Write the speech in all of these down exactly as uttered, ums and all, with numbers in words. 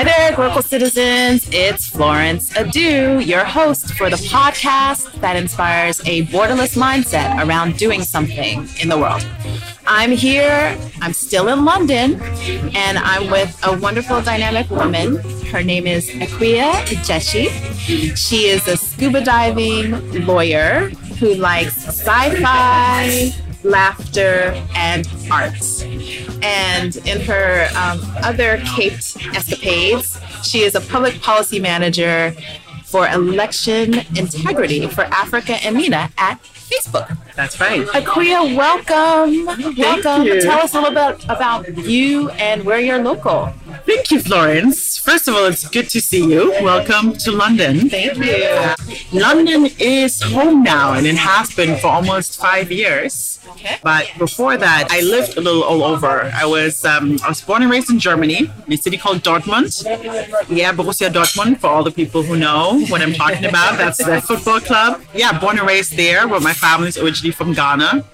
Hi there, global citizens. It's Florence Adu, your host for the podcast that inspires a borderless mindset around doing something in the world. I'm here, I'm still in London, and I'm with a wonderful dynamic woman. Her name is Akria Jeshi. She is a scuba diving lawyer who likes sci-fi, laughter, and arts. And in her um, other caped escapades, she is a public policy manager for election integrity for Africa and MENA at Facebook. That's right. Akria, welcome. Thank welcome. You. Tell us a little bit about you and where you're local. Thank you, Florence. First of all, it's good to see you. Welcome to London. Thank you. London is home now, and it has been for almost five years. Okay. But before that, I lived a little all over. I was um, I was born and raised in Germany, in a city called Dortmund. Yeah, Borussia Dortmund, for all the people who know what I'm talking about. That's their football club. Yeah, born and raised there, but my family's originally from Ghana.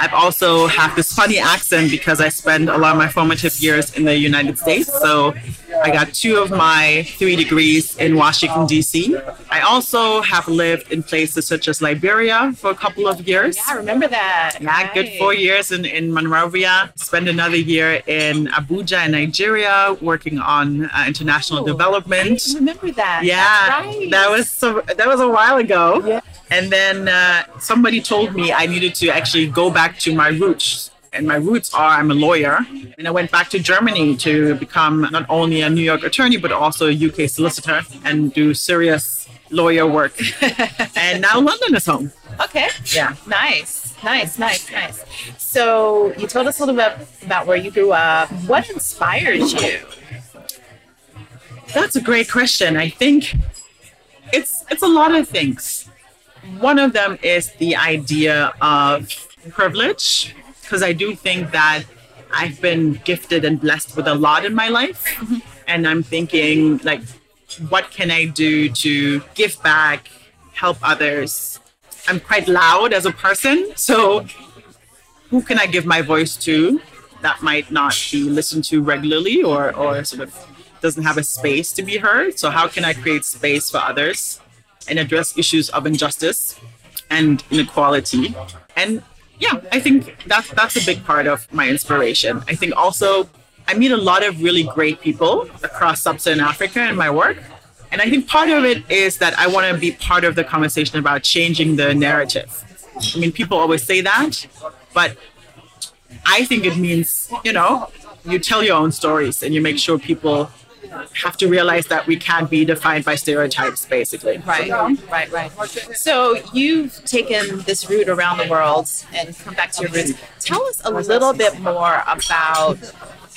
I've also have this funny accent because I spent a lot of my formative years in the United States. So I got two of my three degrees in Washington, D C. I also have lived in places such as Liberia for a couple of years. Yeah, I remember that. Yeah, right. Good four years in, in Monrovia. Spent another year in Abuja in Nigeria working on uh, international oh, development. I remember that. Yeah, that's right. that was so, that was a while ago. Yeah. And then uh, somebody told me I needed to actually go back to my roots. And my roots are I'm a lawyer. And I went back to Germany to become not only a New York attorney, but also a U K solicitor and do serious lawyer work. And now London is home. Okay. Yeah. Nice. Nice, nice, nice. So you told us a little bit about where you grew up. What inspires you? That's a great question. I think it's it's a lot of things. One of them is the idea of privilege, because I do think that I've been gifted and blessed with a lot in my life. Mm-hmm. And I'm thinking, like, what can I do to give back, help others? I'm quite loud as a person. So who can I give my voice to that might not be listened to regularly or, or sort of doesn't have a space to be heard? So how can I create space for others and address issues of injustice and inequality? And yeah, I think that's, that's a big part of my inspiration. I think also I meet a lot of really great people across Sub-Saharan Africa in my work. And I think part of it is that I want to be part of the conversation about changing the narrative. I mean, people always say that, but I think it means, you know, you tell your own stories and you make sure people have to realize that we can't be defined by stereotypes, basically. Right, right, right. So you've taken this route around the world and come back to your roots. Tell us a little bit more about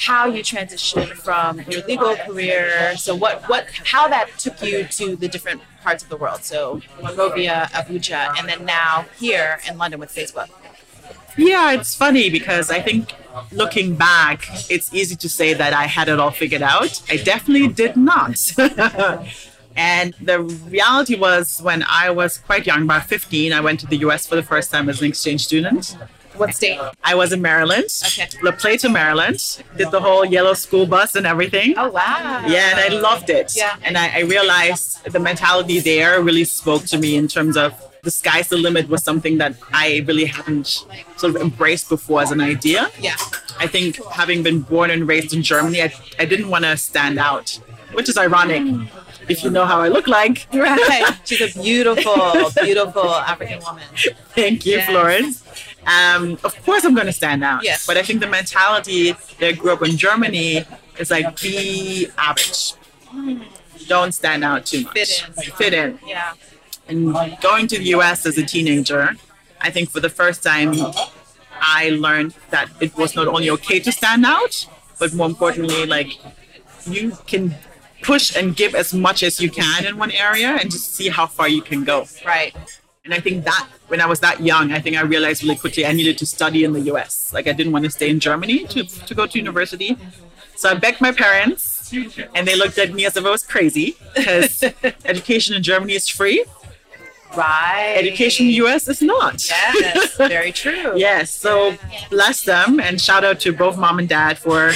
how you transitioned from your legal career. So what, what, how that took you to the different parts of the world. So Monrovia, Abuja, and then now here in London with Facebook. Yeah, it's funny because I think looking back, it's easy to say that I had it all figured out. I definitely did not. And the reality was when I was quite young, about fifteen, I went to the U S for the first time as an exchange student. What state? I was in Maryland, okay. La Plata, Maryland. Did the whole yellow school bus and everything. Oh, wow. Yeah, and I loved it. Yeah. And I, I realized the mentality there really spoke to me in terms of the sky's the limit was something that I really hadn't sort of embraced before as an idea. Yeah. I think having been born and raised in Germany, I, I didn't want to stand out, which is ironic mm. if you know how I look like. Right. She's a beautiful, beautiful African woman. Thank you, yes. Florence. Um, of course I'm going to stand out. Yes. But I think the mentality that I grew up in Germany is like, be average. Mm. Don't stand out too much. Fit in. Fit in. Yeah. And going to the U S as a teenager, I think for the first time, I learned that it was not only okay to stand out, but more importantly, like you can push and give as much as you can in one area and just see how far you can go. Right. And I think that when I was that young, I think I realized really quickly I needed to study in the U S. Like I didn't want to stay in Germany to, to go to university. So I begged my parents and they looked at me as if I was crazy because education in Germany is free. Right. Education in the U S is not. Yes, very true. Yes, so bless them and shout out to both mom and dad for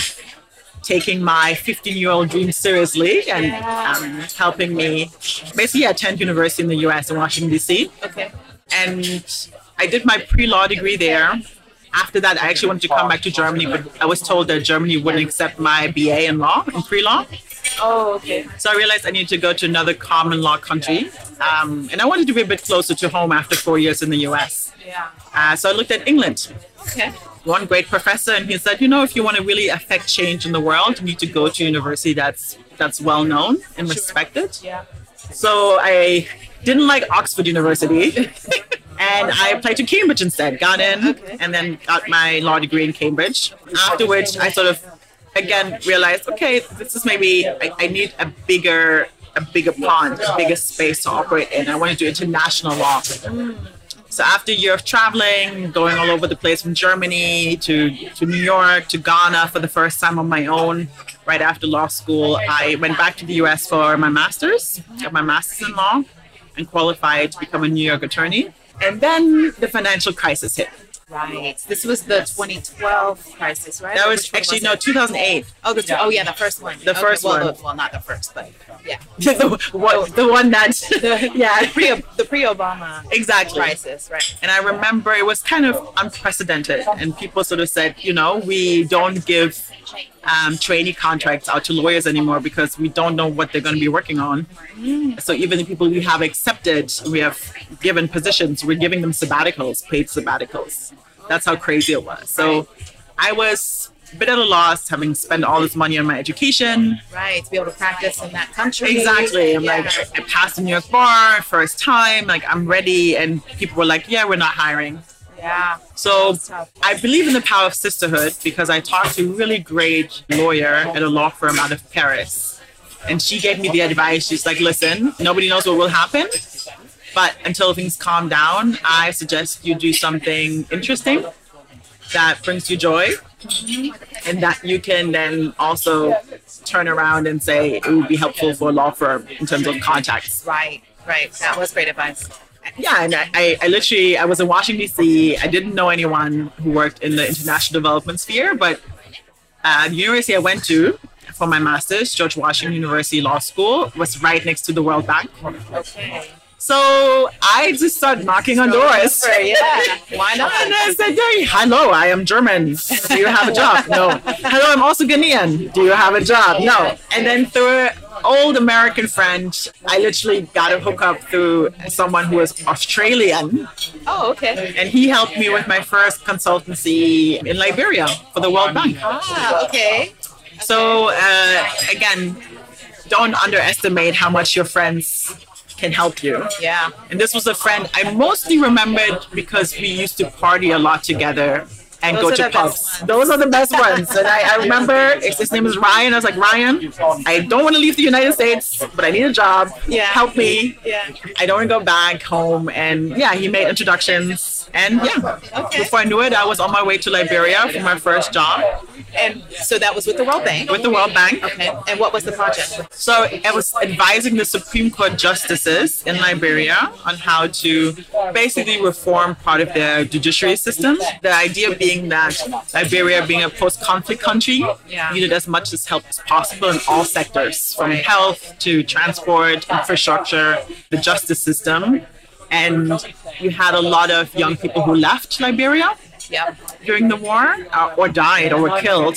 taking my fifteen-year-old dream seriously and um, helping me. Basically, I attend university in the U S in Washington, D C. Okay. And I did my pre-law degree there. After that, I actually wanted to come back to Germany, but I was told that Germany wouldn't accept my B A in law, in pre-law. Oh, okay. So I realized I needed to go to another common law country. Um, and I wanted to be a bit closer to home after four years in the U S. Yeah. Uh, so I looked at England. Okay. One great professor, and he said, you know, if you want to really affect change in the world, you need to go to a university that's that's well known and respected. Sure. Yeah. So I didn't like Oxford University. And I applied to Cambridge instead, got in, okay. and then got my law degree in Cambridge. After which I sort of, again, realized, okay, this is maybe, I, I need a bigger, a bigger pond, a bigger space to operate in. I want to do international law. So after a year of traveling, going all over the place from Germany to, to New York, to Ghana for the first time on my own, right after law school, I went back to the U S for my master's, got my master's in law, and qualified to become a New York attorney. And then the financial crisis hit. Right. This was the twenty twelve crisis, right? That was actually, was no, two thousand eight. Oh, the yeah. oh yeah, the first one. The okay, first well, one. Well, not the first, but yeah. the, one, the one that, the, yeah. The, pre, the pre-Obama exactly. crisis, right. And I remember it was kind of unprecedented. And people sort of said, you know, we don't give um, trainee contracts out to lawyers anymore because we don't know what they're going to be working on. Mm. So even the people we have accepted, we have given positions, we're giving them sabbaticals, paid sabbaticals. That's how crazy it was. So I was a bit at a loss, having spent all this money on my education. Right, to be able to practice in that country. Exactly. I'm yeah. like, I passed the New York bar first time, like I'm ready. And people were like, yeah, we're not hiring. Yeah. So I believe in the power of sisterhood because I talked to a really great lawyer at a law firm out of Paris. And she gave me the advice. She's like, listen, nobody knows what will happen. But until things calm down, I suggest you do something interesting that brings you joy and that you can then also turn around and say it would be helpful for a law firm in terms of contacts. Right, right. That was great advice. Yeah, and I, I, I literally, I was in Washington, D C. I didn't know anyone who worked in the international development sphere, but uh, the university I went to for my master's, George Washington University Law School, was right next to the World Bank. Okay. So I just started knocking on doors. Yeah, why not? And I said, hey, hello, I am German. Do you have a job? No. Hello, I'm also Ghanaian. Do you have a job? No. And then through an old American friend, I literally got a hookup through someone who was Australian. Oh, okay. And he helped me with my first consultancy in Liberia for the World Bank. Ah, okay. So uh, again, don't underestimate how much your friends can help you. Yeah. And this was a friend I mostly remembered because we used to party a lot together and go to pubs. Those are the best ones. And I, I remember his name is Ryan. I was like, Ryan, I don't want to leave the United States, but I need a job. Yeah. Help me. Yeah. I don't want to go back home. And yeah, he made introductions. And yeah, okay. Before I knew it, I was on my way to Liberia for my first job. And so that was with the World Bank? With the World Bank. Okay. And what was the project? So I was advising the Supreme Court justices in Liberia on how to basically reform part of their judiciary system. The idea being that Liberia, being a post-conflict country, yeah. needed as much as help as possible in all sectors, from health to transport, infrastructure, the justice system. And you had a lot of young people who left Liberia. Yep. During the war uh, or died or were killed.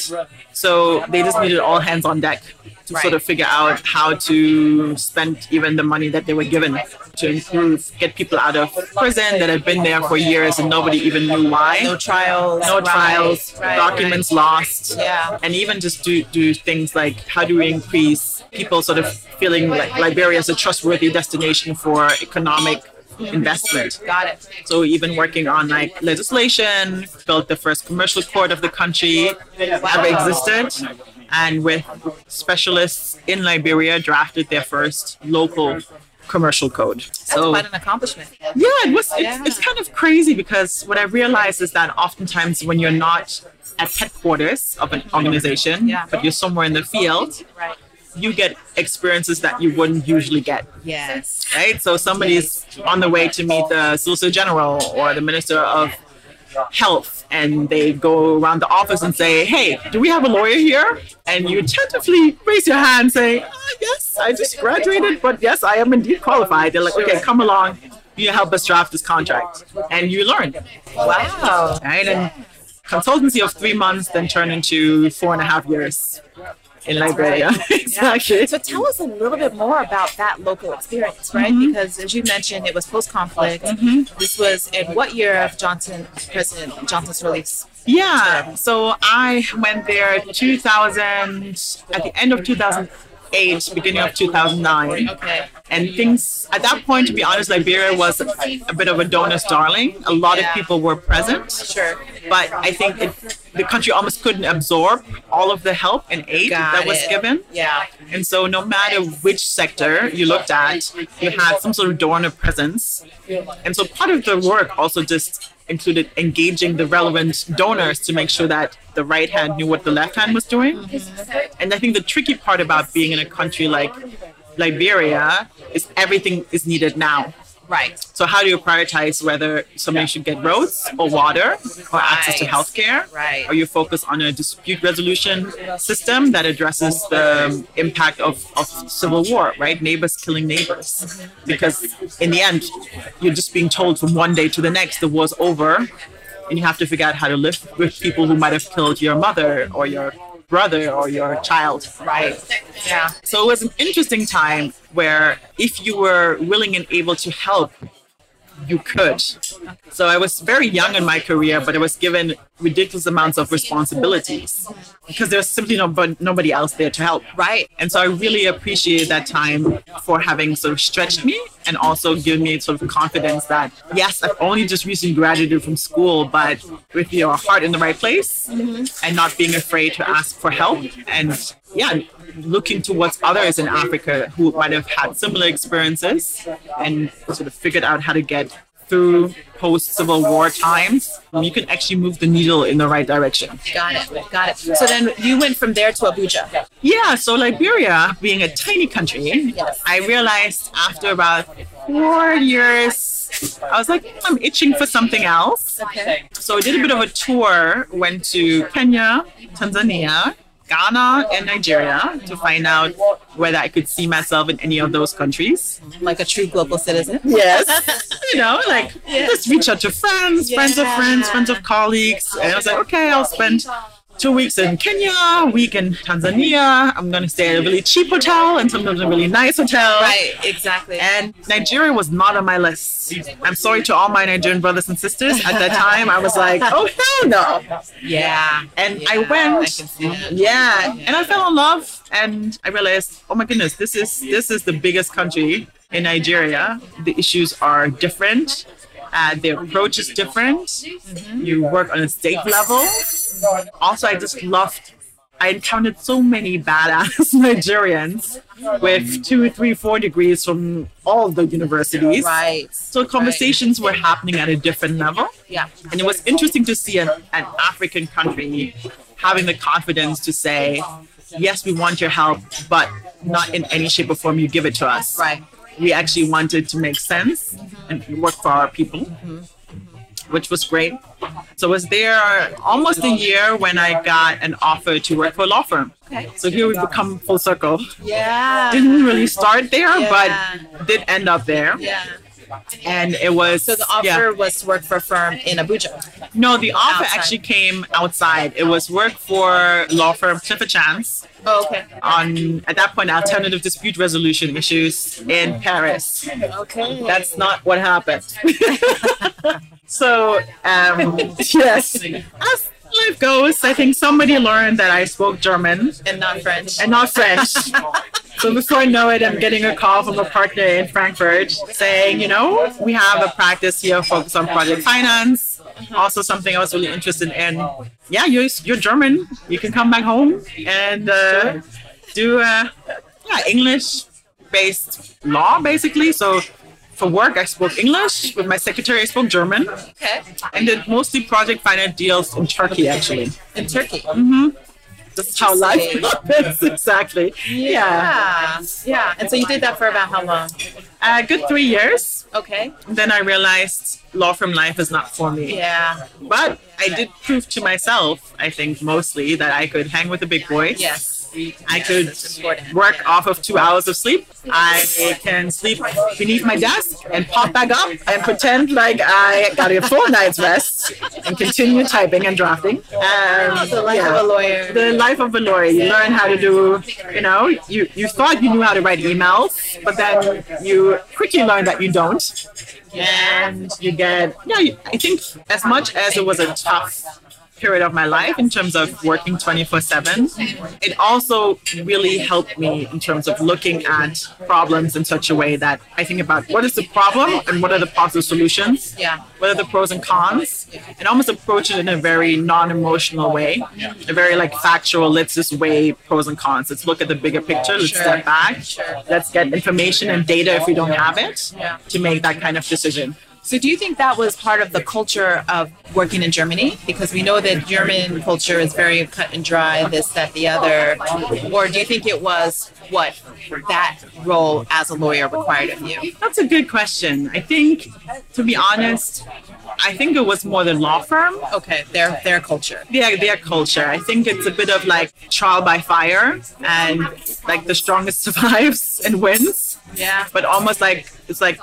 So they just needed all hands on deck to right. sort of figure out how to spend even the money that they were given to improve, get people out of prison that had been there for years and nobody even knew why. No trials. No right. trials, right. documents right. lost. Yeah. And even just do, do things like how do we increase people sort of feeling like Liberia is a trustworthy destination for economic investment. Got it. So even working on like legislation, built the first commercial court of the country wow. ever existed, and with specialists in Liberia drafted their first local commercial code. That's so, quite an accomplishment. Yeah, it was. It's, yeah. it's kind of crazy because what I realized is that oftentimes when you're not at headquarters of an organization, yeah. but you're somewhere in the field, right. you get experiences that you wouldn't usually get. Yes. Right? So somebody's on the way to meet the Solicitor General or the Minister of health, and they go around the office and say, hey, do we have a lawyer here? And you tentatively raise your hand and say, oh, yes, I just graduated, but yes, I am indeed qualified. They're like, okay, come along. You help us draft this contract. And you learn. Wow. Right? And consultancy of three months then turned into four and a half years. In Liberia, right. Exactly. Yeah. So tell us a little bit more about that local experience, right? Mm-hmm. Because as you mentioned, it was post-conflict. Mm-hmm. This was in what year of Johnson, President Johnson's release? Yeah. Term? So I went there two thousand, at the end of two thousand eight, beginning of two thousand nine. Okay. And things, at that point, to be honest, Liberia was a bit of a donor's darling. A lot yeah. of people were present. Sure. But I think it, the country almost couldn't absorb all of the help and aid Got that was it. given. Yeah. And so no matter which sector you looked at, you had some sort of donor presence. And so part of the work also just included engaging the relevant donors to make sure that the right hand knew what the left hand was doing. Mm-hmm. And I think the tricky part about being in a country like Liberia is everything is needed now. Right. So how do you prioritize whether somebody should get roads or water or access to healthcare? Right. Or you focus on a dispute resolution system that addresses the impact of, of civil war, right? Neighbors killing neighbors. Because in the end, you're just being told from one day to the next, the war's over, and you have to figure out how to live with people who might have killed your mother or your brother or your child, right? Yeah. So it was an interesting time where if you were willing and able to help, you could. So I was very young in my career, but I was given ridiculous amounts of responsibilities because there was simply no, nobody else there to help, right? And so I really appreciated that time for having sort of stretched me and also given me sort of confidence that, yes, I've only just recently graduated from school, but with your heart in the right place mm-hmm. and not being afraid to ask for help and, yeah, looking towards others in Africa who might have had similar experiences and sort of figured out how to get through post-Civil War times, you can actually move the needle in the right direction. Got it. Got it. So then you went from there to Abuja. Yeah. So Liberia, being a tiny country, yes. I realized after about four years, I was like, I'm itching for something else. Okay. So I did a bit of a tour, went to Kenya, Tanzania, Ghana and Nigeria to find out whether I could see myself in any of those countries. Like a true global citizen. Yes. You know, like yeah. just reach out to friends, yeah. friends of friends, friends of colleagues. And I was like, okay, I'll spend two weeks in Kenya, a week in Tanzania. I'm going to stay at a really cheap hotel and sometimes a really nice hotel. Right, exactly. And Nigeria was not on my list. I'm sorry to all my Nigerian brothers and sisters. At that time, I was like, oh, hell no. Yeah. And yeah, I went. I yeah. And I fell in love and I realized, oh my goodness, this is this is the biggest country in Nigeria. The issues are different. Uh, the approach is different. Mm-hmm. You work on a state level. Also, I just loved, I encountered so many badass Nigerians with two, three, four degrees from all the universities. Right. So conversations right. were happening at a different level. Yeah. And it was interesting to see an, an African country having the confidence to say, yes, we want your help, but not in any shape or form you give it to us. Right. We actually wanted to make sense and work for our people, which was great. So I was there almost a year when I got an offer to work for a law firm. Okay. So here we've become full circle. Yeah. Didn't really start there, yeah. but did end up there. Yeah. And it was... So the offer yeah. was to work for a firm in Abuja? No, the offer outside. actually came outside. It was work for law firm Clifford Chance. Oh, okay. On, at that point, alternative dispute resolution issues in Paris. Okay. That's not what happened. So, um, yes. As life goes, I think somebody learned that I spoke German. And not French. And not French. So before I know it, I'm getting a call from a partner in Frankfurt saying, you know, we have a practice here focused on project finance. Also something I was really interested in. Yeah, you're, you're German. You can come back home and uh, do uh, yeah, English-based law, basically. So for work, I spoke English. With my secretary, I spoke German. Okay. And did mostly project finance deals in Turkey, actually. In Turkey? Mm-hmm. just how life happens. Exactly. Yeah. Yeah. Yeah. And so you did that for about how long? A good three years. Okay. Then I realized law from life is not for me. Yeah. But I did prove to myself, I think mostly, that I could hang with the big boys. Yes. I could work off of two hours of sleep. I can sleep beneath my desk and pop back up and pretend like I got a full night's rest and continue typing and drafting. Um, the life yeah. of a lawyer. The life of a lawyer. You learn how to do, you know, you, you thought you knew how to write emails, but then you quickly learn that you don't. And you get, yeah, I think as much as it was a tough period of my life in terms of working twenty-four seven, it also really helped me in terms of looking at problems in such a way that I think about what is the problem and what are the possible solutions, yeah. what are the pros and cons, and almost approach it in a very non-emotional way, a very like factual, let's just weigh pros and cons, let's look at the bigger picture, let's sure. step back, sure. let's get information and data if we don't have it yeah. to make that kind of decision. So do you think that was part of the culture of working in Germany? Because we know that German culture is very cut and dry, this, that, the other. Or do you think it was what that role as a lawyer required of you? That's a good question. I think, to be honest, I think it was more the law firm. Okay, their their culture. Yeah, their culture. I think it's a bit of like trial by fire and like the strongest survives and wins. Yeah. But almost like, it's like,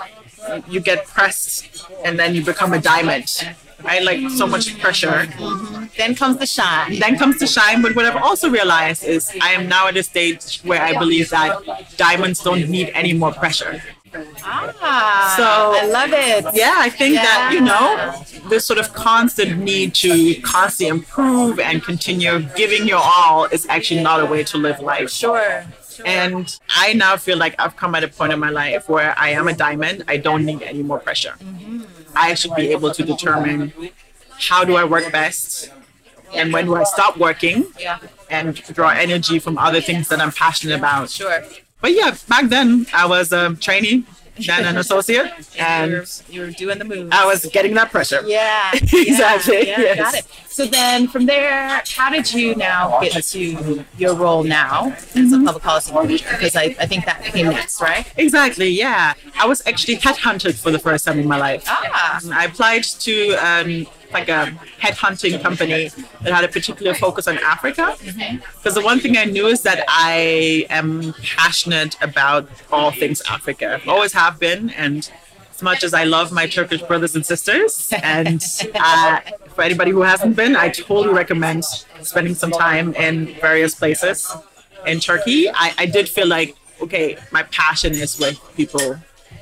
you get pressed and then you become a diamond. I like so much pressure. Mm-hmm. Then comes the shine. Then comes the shine. But what I've also realized is I am now at a stage where I believe that diamonds don't need any more pressure. Ah, so I love it. Yeah, I think yeah. that, you know, this sort of constant need to constantly improve and continue giving your all is actually not a way to live life. Sure. And I now feel like I've come at a point in my life where I am a diamond. I don't need any more pressure. Mm-hmm. I should be able to determine how do I work best and when do I stop working and draw energy from other things that I'm passionate about. Sure. But yeah, back then I was a trainee, then an associate, and you were, you were doing the moves. I was getting that pressure. Yeah. Exactly. Yeah, yes. Got it. So then from there, how did you now get to your role now mm-hmm. as a public policy manager? Because I, I think that came next, right? Exactly, yeah. I was actually headhunted for the first time in my life. Ah. I applied to um, like a headhunting company that had a particular focus on Africa. Because mm-hmm. the one thing I knew is that I am passionate about all things Africa. Always have been, and as much as I love my Turkish brothers and sisters, and uh, for anybody who hasn't been, I totally recommend spending some time in various places in Turkey. I, I did feel like, okay, my passion is with people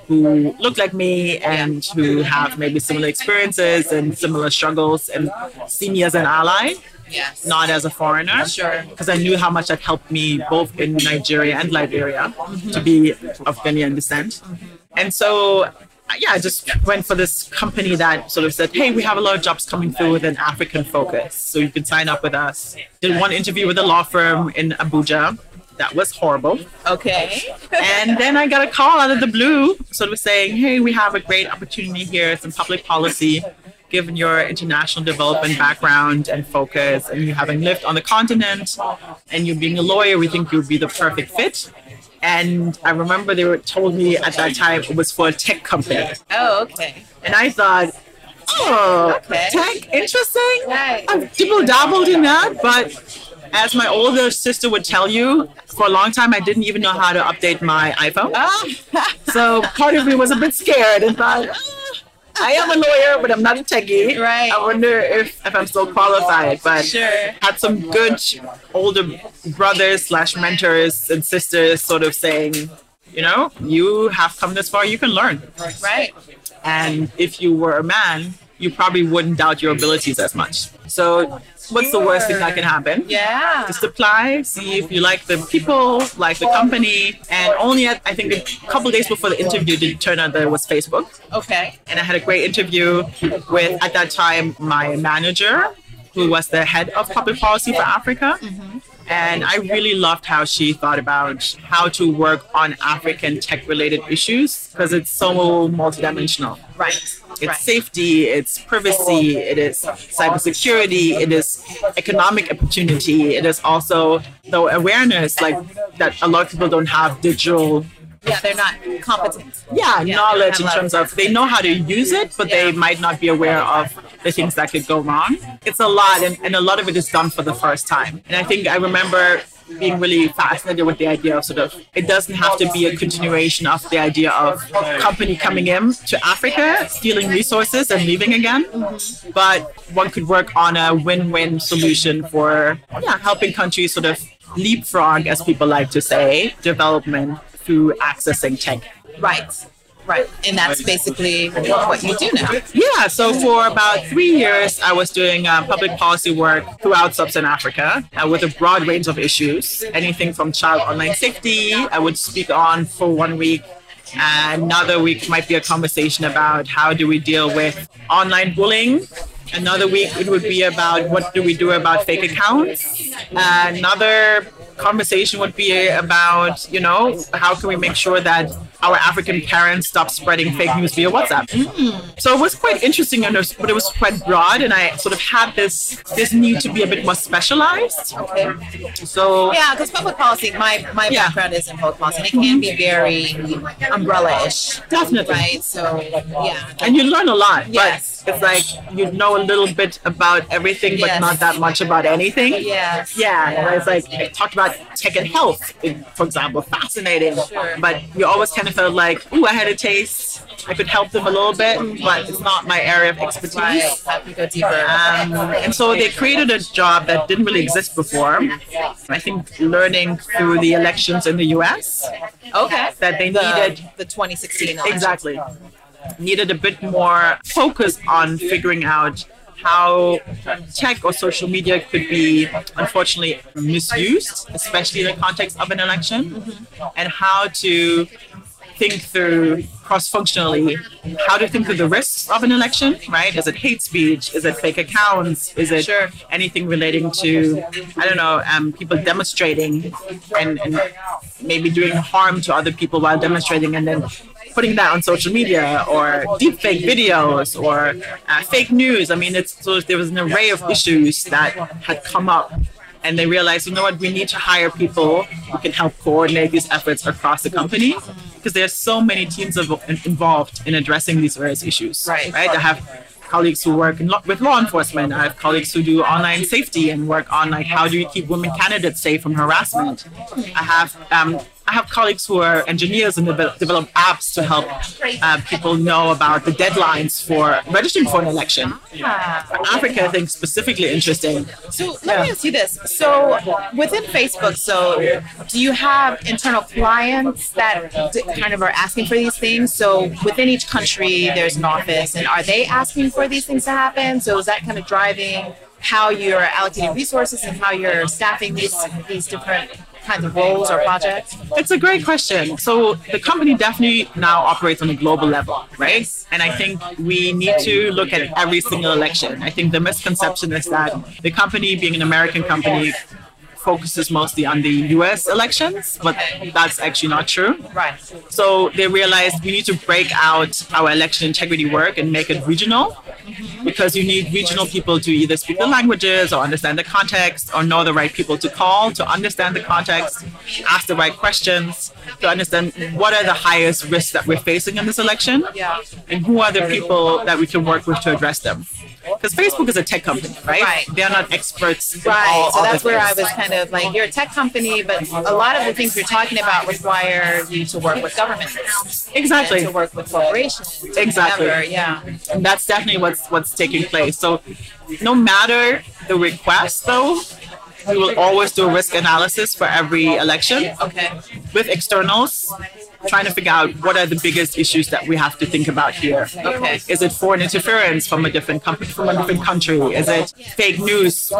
who look like me and who have maybe similar experiences and similar struggles and see me as an ally, yes. not as a foreigner. Sure. Because I knew how much that helped me both in Nigeria and Liberia mm-hmm. to be of Ghanaian descent. Mm-hmm. And so, yeah, I just went for this company that sort of said, hey, we have a lot of jobs coming through with an African focus. So you can sign up with us. Did one interview with a law firm in Abuja. That was horrible. Okay. And then I got a call out of the blue, sort of saying, hey, we have a great opportunity here. It's in public policy, given your international development background and focus, and you having lived on the continent, and you being a lawyer, we think you'd be the perfect fit. And I remember they were told me at that time it was for a tech company. Oh, okay. And I thought, oh, okay. tech, interesting. Right. I've dibble-dabbled in that, but as my older sister would tell you, for a long time, I didn't even know how to update my iPhone. Oh. So part of me was a bit scared and thought, oh, I am a lawyer, but I'm not a techie. Right. I wonder if, if I'm still qualified. But sure. had some good older brothers slash mentors and sisters sort of saying, you know, you have come this far, you can learn. Right. And if you were a man, you probably wouldn't doubt your abilities as much. So what's the worst thing that can happen? Yeah. Just apply, see if you like the people, like the company. And only at, I think, a couple of days before the interview did it turn out that it was Facebook. Okay. And I had a great interview with, at that time, my manager, who was the head of public policy for Africa. Mm-hmm. And I really loved how she thought about how to work on African tech-related issues because it's so multidimensional. Right. It's right. safety, it's privacy, it is cybersecurity, it is economic opportunity, it is also the awareness like that a lot of people don't have digital. Yeah, they're not competent. Yeah, yeah knowledge in terms of, they know how to use it, but yeah. they might not be aware of the things that could go wrong. It's a lot, and, and a lot of it is done for the first time. And I think I remember being really fascinated with the idea of sort of, it doesn't have to be a continuation of the idea of company coming in to Africa, stealing resources and leaving again. Mm-hmm. But one could work on a win-win solution for yeah, helping countries sort of leapfrog, as people like to say, development through accessing tech. Right. Right. And that's basically what you do now. Yeah. So for about three years, I was doing uh, public policy work throughout Sub-Saharan Africa uh, with a broad range of issues, anything from child online safety. I would speak on for one week. And another week might be a conversation about how do we deal with online bullying. Another week, it would be about what do we do about fake accounts. Uh, another conversation would be about, you know, how can we make sure that our African parents stop spreading fake news via WhatsApp. Mm. So it was quite interesting, and it was, but it was quite broad, and I sort of had this this need to be a bit more specialized. Okay. So yeah, because public policy, my, my yeah. background is in public policy, and it can be very umbrella-ish. Definitely. Right? So yeah. And you learn a lot. Yes. But it's like you know a little bit about everything, but yes. not that much about anything. Yes. Yeah. Yeah. And I was like, I talked about tech and health, for example, fascinating. Sure. But you always kind of felt like, ooh, I had a taste. I could help them a little bit, but it's not my area of expertise. Um, and so they created a job that didn't really exist before. I think learning through the elections in the U S. Okay. That they needed the, the twenty sixteen election. Exactly. Needed a bit more focus on figuring out how tech or social media could be, unfortunately, misused, especially in the context of an election, mm-hmm. and how to think through cross-functionally, how to think through the risks of an election, right? Is it hate speech? Is it fake accounts? Is it sure. anything relating to, I don't know, um, people demonstrating and, and maybe doing harm to other people while demonstrating, and then putting that on social media, or deep fake videos, or uh, fake news. I mean, it's so there was an array of issues that had come up, and they realized, you know what, we need to hire people who can help coordinate these efforts across the company, because there are so many teams of, involved in addressing these various issues. Right. Right. I have colleagues who work in lo- with law enforcement. I have colleagues who do online safety and work on like how do you keep women candidates safe from harassment. I have um, I have colleagues who are engineers and de- develop apps to help uh, people know about the deadlines for registering for an election. Yeah. For Africa, I think, specifically interesting. So let yeah. me ask you this. So within Facebook, so do you have internal clients that d- kind of are asking for these things? So within each country, there's an office, and are they asking for these things to happen? So is that kind of driving how you're allocating resources and how you're staffing these these different kinds of roles or projects? It's a great question. So the company definitely now operates on a global level, right? And I think we need to look at every single election. I think the misconception is that the company, being an American company, focuses mostly on the U S elections, but that's actually not true. Right. So they realized we need to break out our election integrity work and make it regional, because you need regional people to either speak the languages or understand the context, or know the right people to call to understand the context, ask the right questions, to understand what are the highest risks that we're facing in this election, and who are the people that we can work with to address them. Because Facebook is a tech company, right? Right. They're not experts. Right. All, so all that's where things. I was kind of like, you're a tech company, but a lot of the things you're talking about require you to work with governments. Exactly. And to work with corporations. Exactly. Whatever. Yeah. And that's definitely what's what's taking place. So no matter the request, though, we will always do a risk analysis for every election. Okay. With externals, trying to figure out what are the biggest issues that we have to think about here. Okay. Is it foreign interference from a different company, from a different country? Is it fake news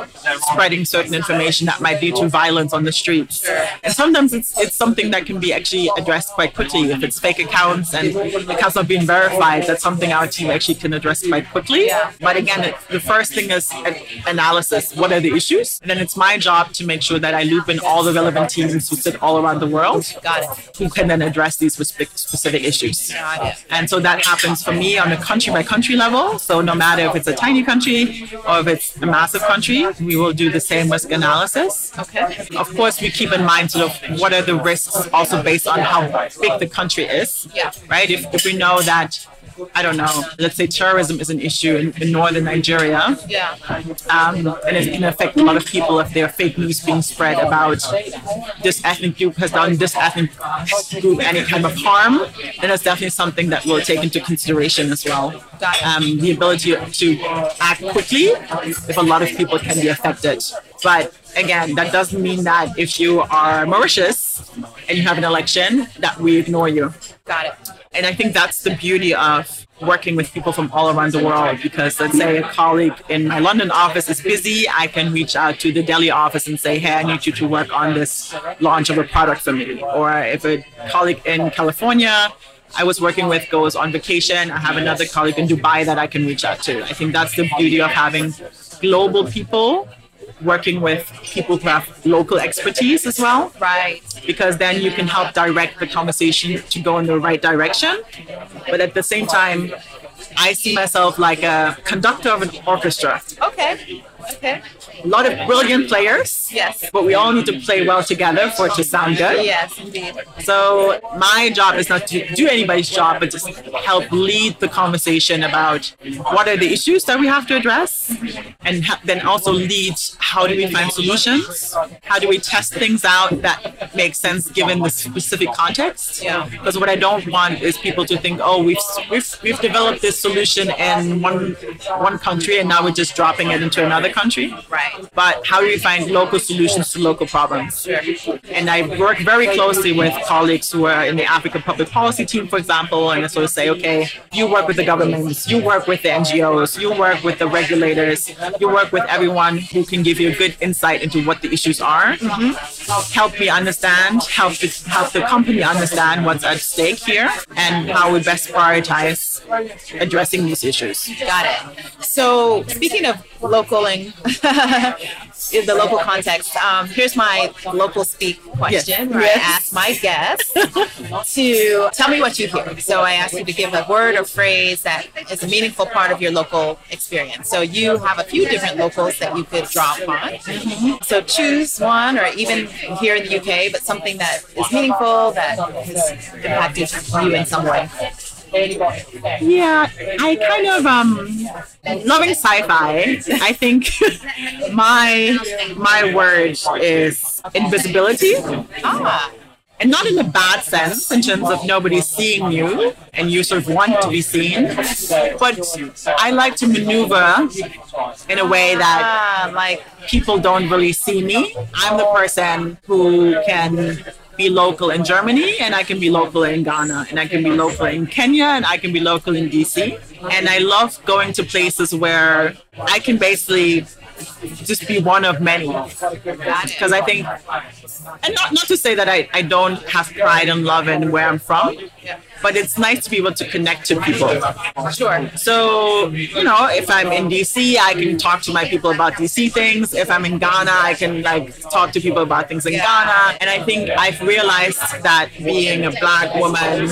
spreading certain information that might lead to violence on the streets? And sometimes it's it's something that can be actually addressed quite quickly. If it's fake accounts and accounts not being verified, that's something our team actually can address quite quickly. But again, it, the first thing is analysis. What are the issues? And then it's my job to make sure that I loop in all the relevant teams who sit all around the world, who can then address address these specific issues. And so that happens for me on a country by country level. So no matter if it's a tiny country or if it's a massive country, we will do the same risk analysis. Okay. Of course, we keep in mind sort of what are the risks also based on how big the country is, yeah. right? If, if we know that, I don't know, let's say terrorism is an issue in, in northern Nigeria. Yeah. Um, and it can affect a lot of people if there are fake news being spread about this ethnic group has done this ethnic group any kind of harm, then that's definitely something that we'll take into consideration as well. Um, the ability to act quickly if a lot of people can be affected. But again, that doesn't mean that if you are Mauritius and you have an election, that we ignore you. Got it. And I think that's the beauty of working with people from all around the world, because let's say a colleague in my London office is busy, I can reach out to the Delhi office and say, hey, I need you to work on this launch of a product for me. Or if a colleague in California I was working with goes on vacation, I have another colleague in Dubai that I can reach out to. I think that's the beauty of having global people working with people who have local expertise as well. Right. Because then you can help direct the conversation to go in the right direction. But at the same time, I see myself like a conductor of an orchestra. Okay. Okay. A lot of brilliant players. Yes. But we all need to play well together for it to sound good. Yes, indeed. So my job is not to do anybody's job, but just help lead the conversation about what are the issues that we have to address, and ha- then also lead how do we find solutions? How do we test things out that make sense given the specific context? Yeah. Because what I don't want is people to think, oh, we've we've we've developed this solution in one one country and now we're just dropping it into another country. Right. But how do you find local solutions to local problems? And I work very closely with colleagues who are in the Africa public policy team, for example, and I sort of say, okay, you work with the governments, you work with the N G Os, you work with the regulators, you work with everyone who can give you a good insight into what the issues are. Mm-hmm. Help me understand, help the, help the company understand what's at stake here and how we best prioritize addressing these issues. Got it. So speaking of localing, in the local context, um, here's my local speak question. Yes. Where yes. I ask my guests to tell me what you hear. So I ask you to give a word or phrase that is a meaningful part of your local experience. So you have a few different locals that you could draw upon. Mm-hmm. So choose one, or even here in the U K, but something that is meaningful, that has impacted you in some way. Yeah, I kind of, um, loving sci-fi, I think my my word is invisibility. Ah. And not in a bad sense, in terms of nobody seeing you and you sort of want to be seen. But I like to maneuver in a way that uh, like people don't really see me. I'm the person who can be local in Germany, and I can be local in Ghana, and I can be local in Kenya, and I can be local in D C. And I love going to places where I can basically just be one of many, because I think, and not, not to say that I, I don't have pride and love in where I'm from, but it's nice to be able to connect to people. Sure. So, you know, if I'm in D C, I can talk to my people about D C things. If I'm in Ghana, I can like talk to people about things in Ghana. And I think I've realized that being a Black woman,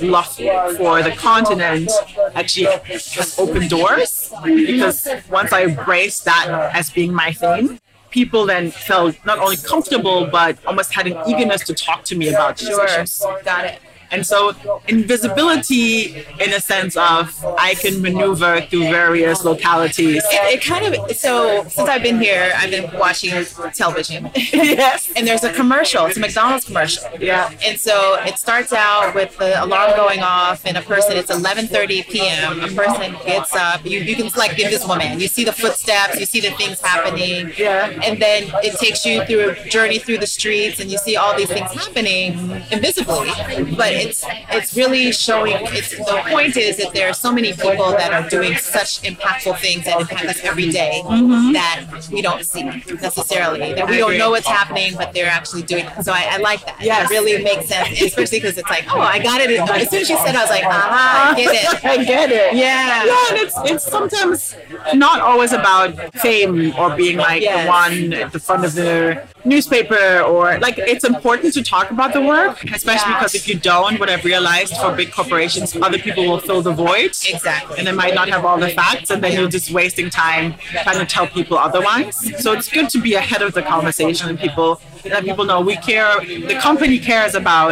love for the continent actually has opened doors, because once I embraced that as being my thing, people then felt not only comfortable, but almost had an eagerness to talk to me about these issues. Got it. And so invisibility, in a sense of I can maneuver through various localities. It, it kind of, so since I've been here, I've been watching television. Yes. And there's a commercial, it's a McDonald's commercial. Yeah. And so it starts out with the alarm going off and a person, it's eleven thirty p.m. A person gets up, you, you can like give this woman, you see the footsteps, you see the things happening. Yeah. And then it takes you through a journey through the streets and you see all these things happening invisibly. But it's it's really showing, it's, the point is that there are so many people that are doing such impactful things that impact us every day, mm-hmm. that we don't see necessarily, that we don't know what's happening, but they're actually doing it. So I, I like that. Yes. It really makes sense, especially because it's like, oh, I got it. As soon as you said it, I was like, aha, I get it. I get it. Yeah. Yeah, and it's, it's sometimes not always about fame or being like yes. the one at the front of the newspaper, or like it's important to talk about the work, especially yeah. because if you don't, on what I've realized for big corporations, other people will fill the void. Exactly. And they might not have all the facts, and then you're just wasting time trying to tell people otherwise. So it's good to be ahead of the conversation, and people that people know we care. The company cares about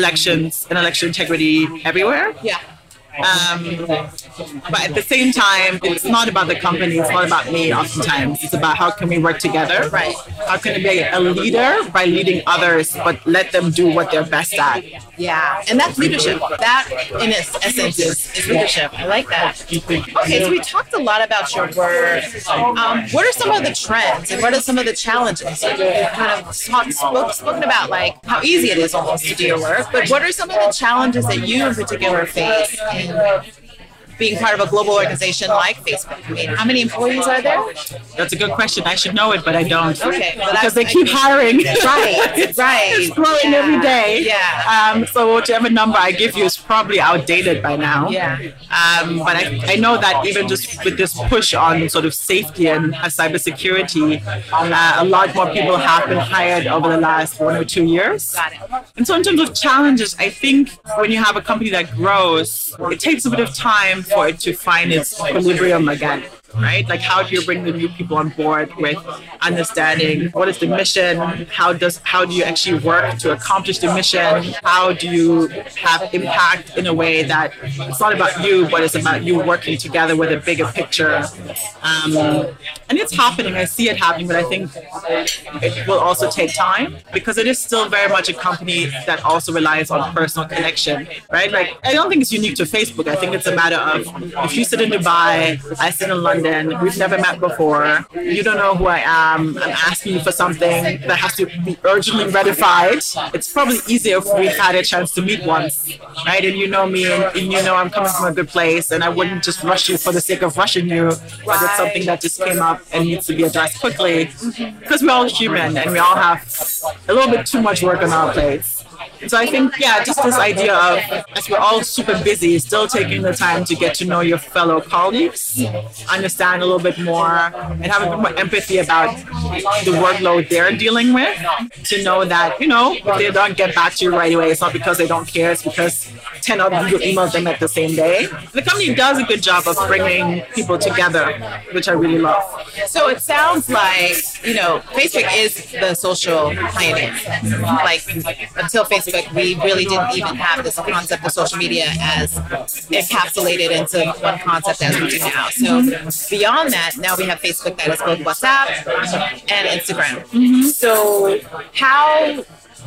elections and election integrity everywhere. Yeah. Um, but at the same time, it's not about the company, it's not about me oftentimes. It's about how can we work together, right? How can I be a leader by leading others, but let them do what they're best at? Yeah, and that's leadership. That, in its essence, is, is leadership. I like that. Okay, so we talked a lot about your work. Um, what are some of the trends, and what are some of the challenges? You've kind of talked, spoke, spoken about, like, how easy it is almost to do your work, but what are some of the challenges that you in particular face? Being part of a global organization like Facebook. I mean, how many employees are there? That's a good question. I should know it, but I don't. Okay. Well, because they keep hiring. Right, right. It's growing yeah. every day. Yeah. Um, so whichever number I give you is probably outdated by now. Yeah. Um, but I, I know that even just with this push on sort of safety and uh, cybersecurity, uh, a lot more people have been hired over the last one or two years. Got it. And so in terms of challenges, I think when you have a company that grows, it takes a bit of time for it to find its equilibrium again, right? Like, how do you bring the new people on board with understanding what is the mission? How does how do you actually work to accomplish the mission? How do you have impact in a way that it's not about you, but it's about you working together with a bigger picture? Um, and it's happening. I see it happening, but I think it will also take time because it is still very much a company that also relies on personal connection, right? Like, I don't think it's unique to Facebook. I think it's a matter of if you sit in Dubai, I sit in London, London, we've never met before, you don't know who I am, I'm asking you for something that has to be urgently ratified. It's probably easier if we had a chance to meet once, right? And you know me, and you know I'm coming from a good place, and I wouldn't just rush you for the sake of rushing you, but it's something that just came up and needs to be addressed quickly, because we're all human and we all have a little bit too much work on our plates. So I think, yeah, just this idea of, as we're all super busy, still taking the time to get to know your fellow colleagues, understand a little bit more, and have a bit more empathy about the workload they're dealing with, to know that, you know, if they don't get back to you right away, it's not because they don't care, it's because ten other people emailed them at the same day. The company does a good job of bringing people together, which I really love. So it sounds like, you know, Facebook is the social pioneer. Like, until Facebook Facebook, we really didn't even have this concept of social media as encapsulated into one concept as we do now. So beyond that, now we have Facebook that is both WhatsApp and Instagram. Mm-hmm. So how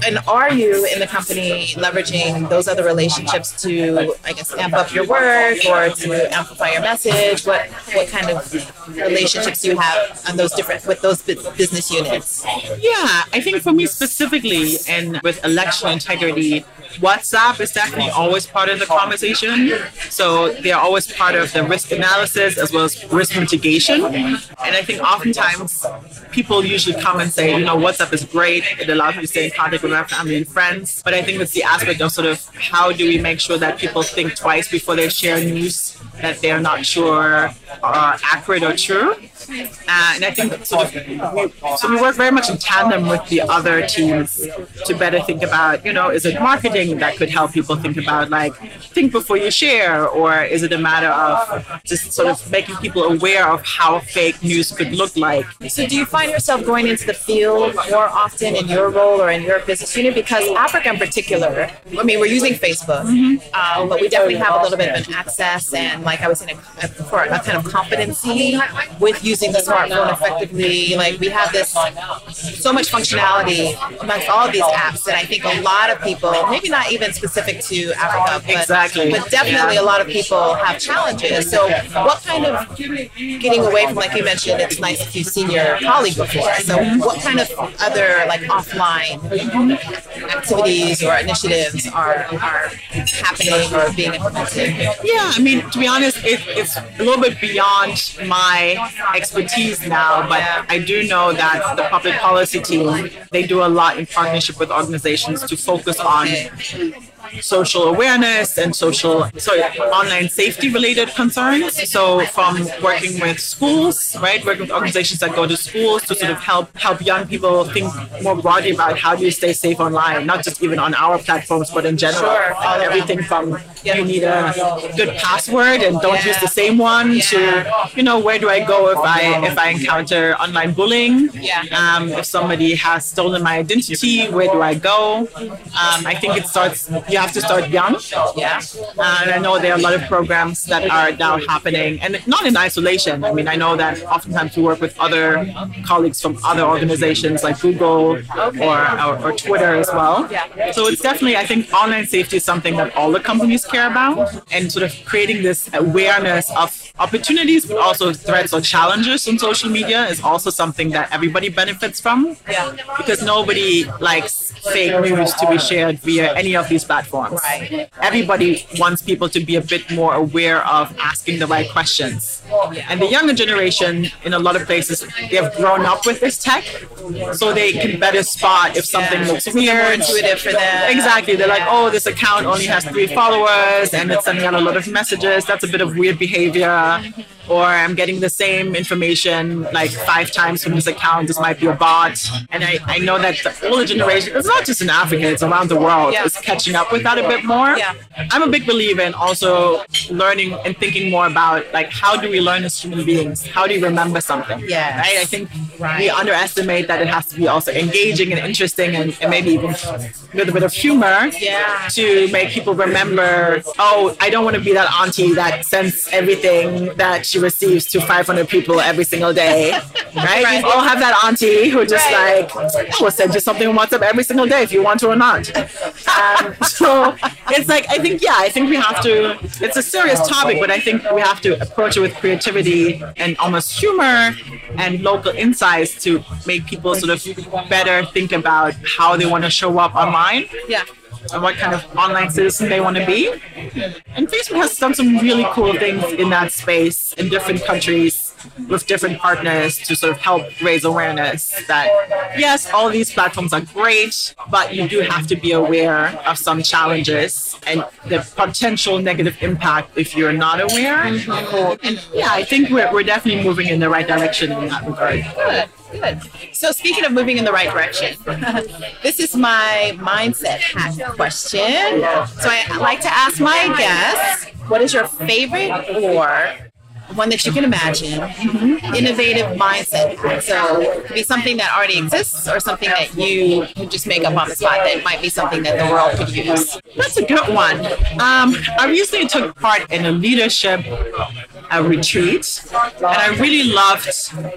and are you in the company leveraging those other relationships to, I guess, amp up your work or to amplify your message? What what kind of relationships do you have on those different with those business units? Yeah, I think for me specifically, and with election integrity, WhatsApp is definitely always part of the conversation. So they're always part of the risk analysis as well as risk mitigation. And I think oftentimes people usually come and say, you know, WhatsApp is great. It allows me to stay in contact with my family and friends. But I think it's the aspect of sort of how do we make sure that people think twice before they share news that they're not sure are accurate or true. Uh, and I think sort of, so we work very much in tandem with the other teams to better think about, you know, is it marketing that could help people think about, like, think before you share, or is it a matter of just sort of making people aware of how fake news could look like? So do you find yourself going into the field more often in your role or in your business unit? Because Africa in particular, I mean, we're using Facebook, mm-hmm. uh, but we definitely have a little bit of an access and, like I was saying before, a kind of competency with using the smartphone effectively. Like, we have this so much functionality amongst all these apps that I think a lot of people, maybe not even specific to Africa, but, exactly. but definitely yeah. a lot of people have challenges. So what kind of getting away from, like you mentioned, it's nice if you see your colleague before. So what kind of other, like, offline activities or initiatives are, are happening or being implemented? Yeah, I mean, to be honest, it, it's a little bit beyond my experience. expertise now, but I do know that the public policy team, they do a lot in partnership with organizations to focus on social awareness and social, sorry, online safety related concerns. So from working with schools, right, working with organizations that go to schools to sort of help help young people think more broadly about how do you stay safe online, not just even on our platforms, but in general, uh, everything from you need a good password and don't use the same one to, you know, where do I go if I if I encounter online bullying? Um, if somebody has stolen my identity, where do I go? Um, I think it starts, you have to start young. Yeah. Uh, and I know there are a lot of programs that are now happening, and not in isolation. I mean, I know that oftentimes we work with other colleagues from other organizations like Google okay. or, or, or Twitter as well. Yeah. So it's definitely, I think online safety is something that all the companies care about, and sort of creating this awareness of opportunities, but also threats or challenges on social media is also something that everybody benefits from. Yeah. Because nobody likes fake news to be shared via any of these platforms. Right. Everybody wants people to be a bit more aware of asking the right questions. And the younger generation, in a lot of places, they have grown up with this tech, so they can better spot if something yeah. looks weird. It's more intuitive for them. Exactly. They're yeah. like, oh, this account only has three followers and it's sending out a lot of messages. That's a bit of weird behavior. Or I'm getting the same information like five times from this account. This might be a bot. And I, I know that the older generation, it's not just in Africa, it's around the world, yeah. is catching up with that a bit more. Yeah. I'm a big believer in also learning and thinking more about like, how do we learn as human beings? How do you remember something? Yeah. Right? I think right. we underestimate that it has to be also engaging and interesting, and, and maybe even a little bit of humor yeah. to make people remember, oh, I don't want to be that auntie that sends everything that she receives to five hundred people every single day, right? right? We all have that auntie who just right. like, I will send you something on WhatsApp every single day if you want to or not. Um, so it's like, I think, yeah, I think we have to, it's a serious topic, but I think we have to approach it with creativity and almost humor and local insights to make people sort of better think about how they want to show up online. Yeah. And what kind of online citizen they want to be. And Facebook has done some really cool things in that space in different countries with different partners to sort of help raise awareness that, yes, all these platforms are great, but you do have to be aware of some challenges and the potential negative impact if you're not aware. Mm-hmm. And yeah, I think we're, we're definitely moving in the right direction in that regard. Good. Good. So speaking of moving in the right direction, this is my mindset hack question. So I like to ask my guests, what is your favorite or one that you can imagine, mm-hmm. innovative mindset hack? So it could be something that already exists or something that you could just make up on the spot that might be something that the world could use. That's a good one. Um, I recently took part in a leadership a retreat, and I really loved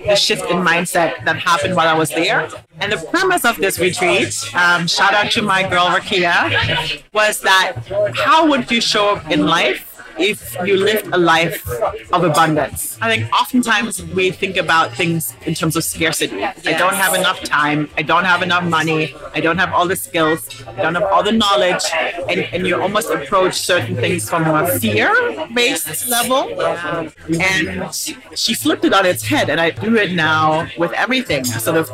the shift in mindset that happened while I was there. And the premise of this retreat, um, shout out to my girl Rakia, was that how would you show up in life if you lived a life of abundance? I think oftentimes we think about things in terms of scarcity. Yes. I don't have enough time. I don't have enough money. I don't have all the skills. I don't have all the knowledge. And, and you almost approach certain things from a fear-based level. Yeah. And she flipped it on its head, and I do it now with everything. Sort of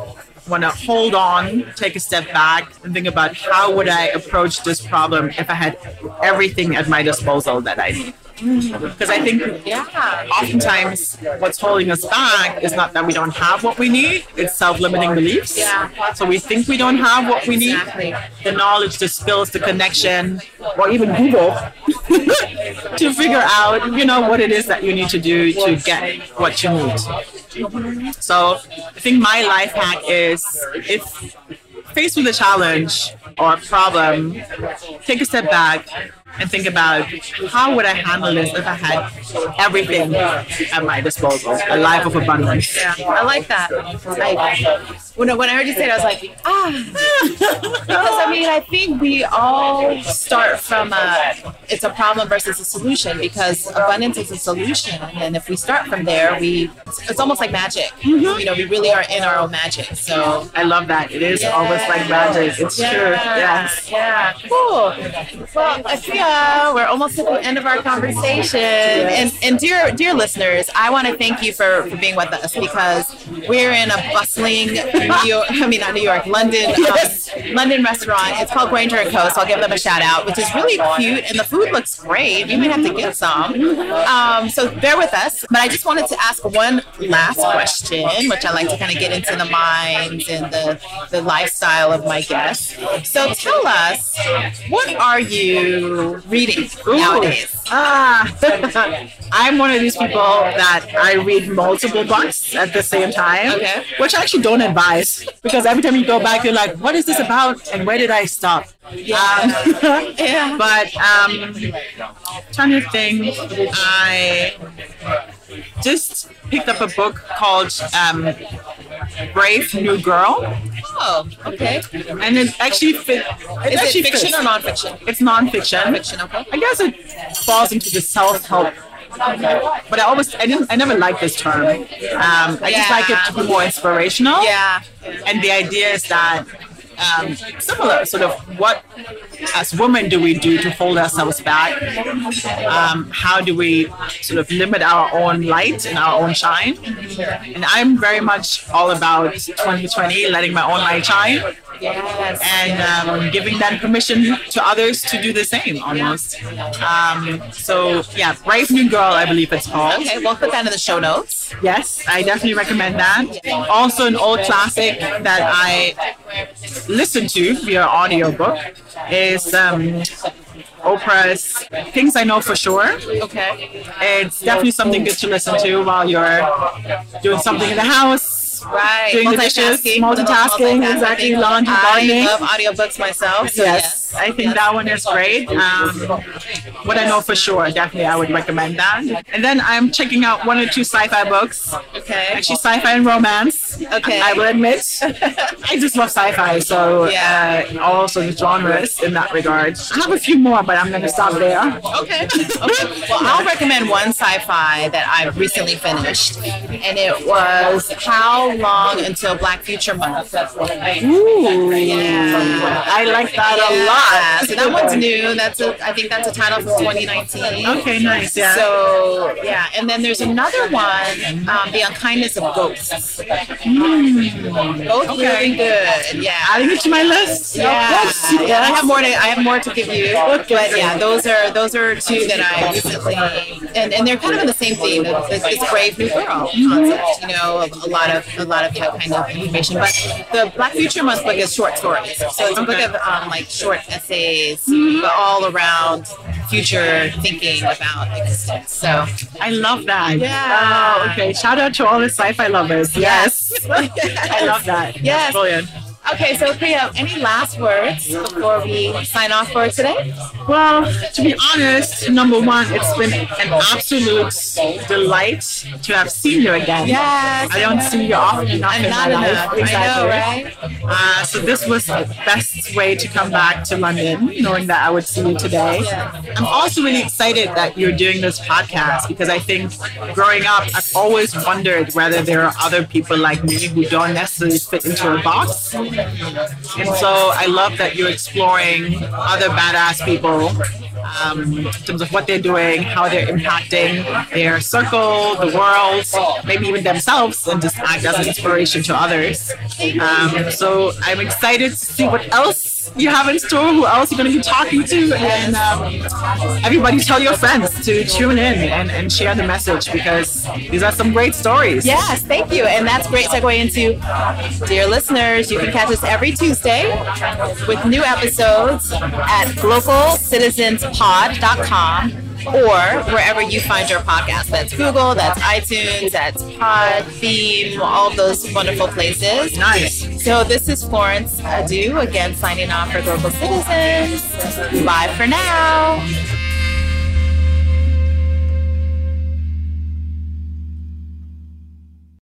want to hold on, take a step back, and think about how would I approach this problem if I had everything at my disposal that I need. Because I think yeah. oftentimes what's holding us back is not that we don't have what we need, it's self-limiting beliefs. Yeah. So we think we don't have what we need, exactly. the knowledge, the skills, the connection, or even Google to figure out, you know, what it is that you need to do to get what you need. So I think my life hack is, if faced with a challenge or a problem, take a step back and think about how would I handle this if I had everything at my disposal, a life of abundance. Yeah, I like that. I, when, when I heard you say it, I was like, ah, because I mean, I think we all start from a, it's a problem versus a solution, because abundance is a solution. And if we start from there, we, it's almost like magic. Mm-hmm. You know, we really are in our own magic. So I love that. It is yeah. almost like magic. It's yeah. true. Yes. Yeah. Cool. Well, I think Yeah, we're almost at the end of our conversation. And, and dear dear listeners, I want to thank you for, for being with us, because we're in a bustling, New York, I mean, not New York, London, um, London restaurant. It's called Granger and Co. So I'll give them a shout out, which is really cute. And the food looks great. You may have to get some. Um, so bear with us. But I just wanted to ask one last question, which I like to kind of get into the minds and the, the lifestyle of my guests. So tell us, what are you reading nowadays? Ah, I'm one of these people that I read multiple books at the same time, okay. Which I actually don't advise, because every time you go back, you're like, what is this about and where did I stop? Yeah. Um, yeah. But um, trying to think, I just picked up a book called um, Brave New Girl. Oh, okay. And it actually fit. It is actually it fiction fits. Or nonfiction? It's nonfiction. Nonfiction, okay. I guess it falls into the self-help. But I always, I didn't, I never liked this term. Um, I yeah. just like it to be more inspirational. Yeah. And the idea is that um, similar, sort of what as women do we do to hold ourselves back? Um, how do we sort of limit our own light and our own shine? And I'm very much all about twenty twenty, letting my own light shine. Yes. And um, giving that permission to others to do the same, almost. Um, so, yeah, Brave New Girl, I believe it's called. Okay, we'll put that in the show notes. Yes, I definitely recommend that. Also, an old classic that I listen to via audiobook is um, Oprah's Things I Know For Sure. Okay. It's definitely something good to listen to while you're doing something in the house. Right, doing the dishes, multitasking, exactly, laundry, gardening. I love audiobooks myself. So yes. yes, I think yes. that one is great. Um, what I know for sure, definitely I would recommend that. And then I'm checking out one or two sci-fi books. Okay. Actually, sci-fi and romance. Okay. I will admit, I just love sci-fi, so yeah. uh, also the genres in that regard. I have a few more, but I'm going to stop there. Okay. okay. Well, I'll recommend one sci-fi that I've recently finished, and it was How Long Until Black Future Month. Ooh, yeah. I like that yeah. a lot. So that one's new. That's a, I think that's a title from twenty nineteen. Okay, nice. Yeah. So yeah, and then there's another one, um, The Unkindness of Ghosts. Mm. Both okay. really good. Yeah, adding it to my list. Yeah, yeah. yeah. I have more. To, I have more to give you. But yeah, those are those are two that I recently, and and they're kind of in the same theme. It's, it's Brave New Girl mm-hmm. concept. You know, a, a lot of. a lot of that kind of information, but the Black Future Month book is short stories, so it's a book of um, like short essays, mm-hmm. but all around future thinking about existence. So I love that. Yeah. Wow. Okay. Shout out to all the sci-fi lovers. Yes. yes. yes. I love that. Yes. That's brilliant. Okay, so Priya, any last words before we sign off for today? Well, to be honest, number one, it's been an absolute delight to have seen you again. Yes. I don't see you often enough I'm in not my enough. life. Exactly. I know, right? Uh, so this was the best way to come back to London, knowing that I would see you today. I'm also really excited that you're doing this podcast, because I think growing up, I've always wondered whether there are other people like me who don't necessarily fit into a box. And so I love that you're exploring other badass people um, in terms of what they're doing, how they're impacting their circle, the world, maybe even themselves, and just act as an inspiration to others. Um, so I'm excited to see what else you have in store, who else you're going to be talking to. And um, everybody tell your friends to tune in and, and share the message, because these are some great stories. Yes, thank you. And that's a great segue into, dear listeners, you can catch us every Tuesday with new episodes at global citizens pod dot com or wherever you find your podcast. That's Google, that's iTunes, that's Podbeam, all those wonderful places. Nice. So this is Florence Adu again signing off for Global Citizens. Bye for now.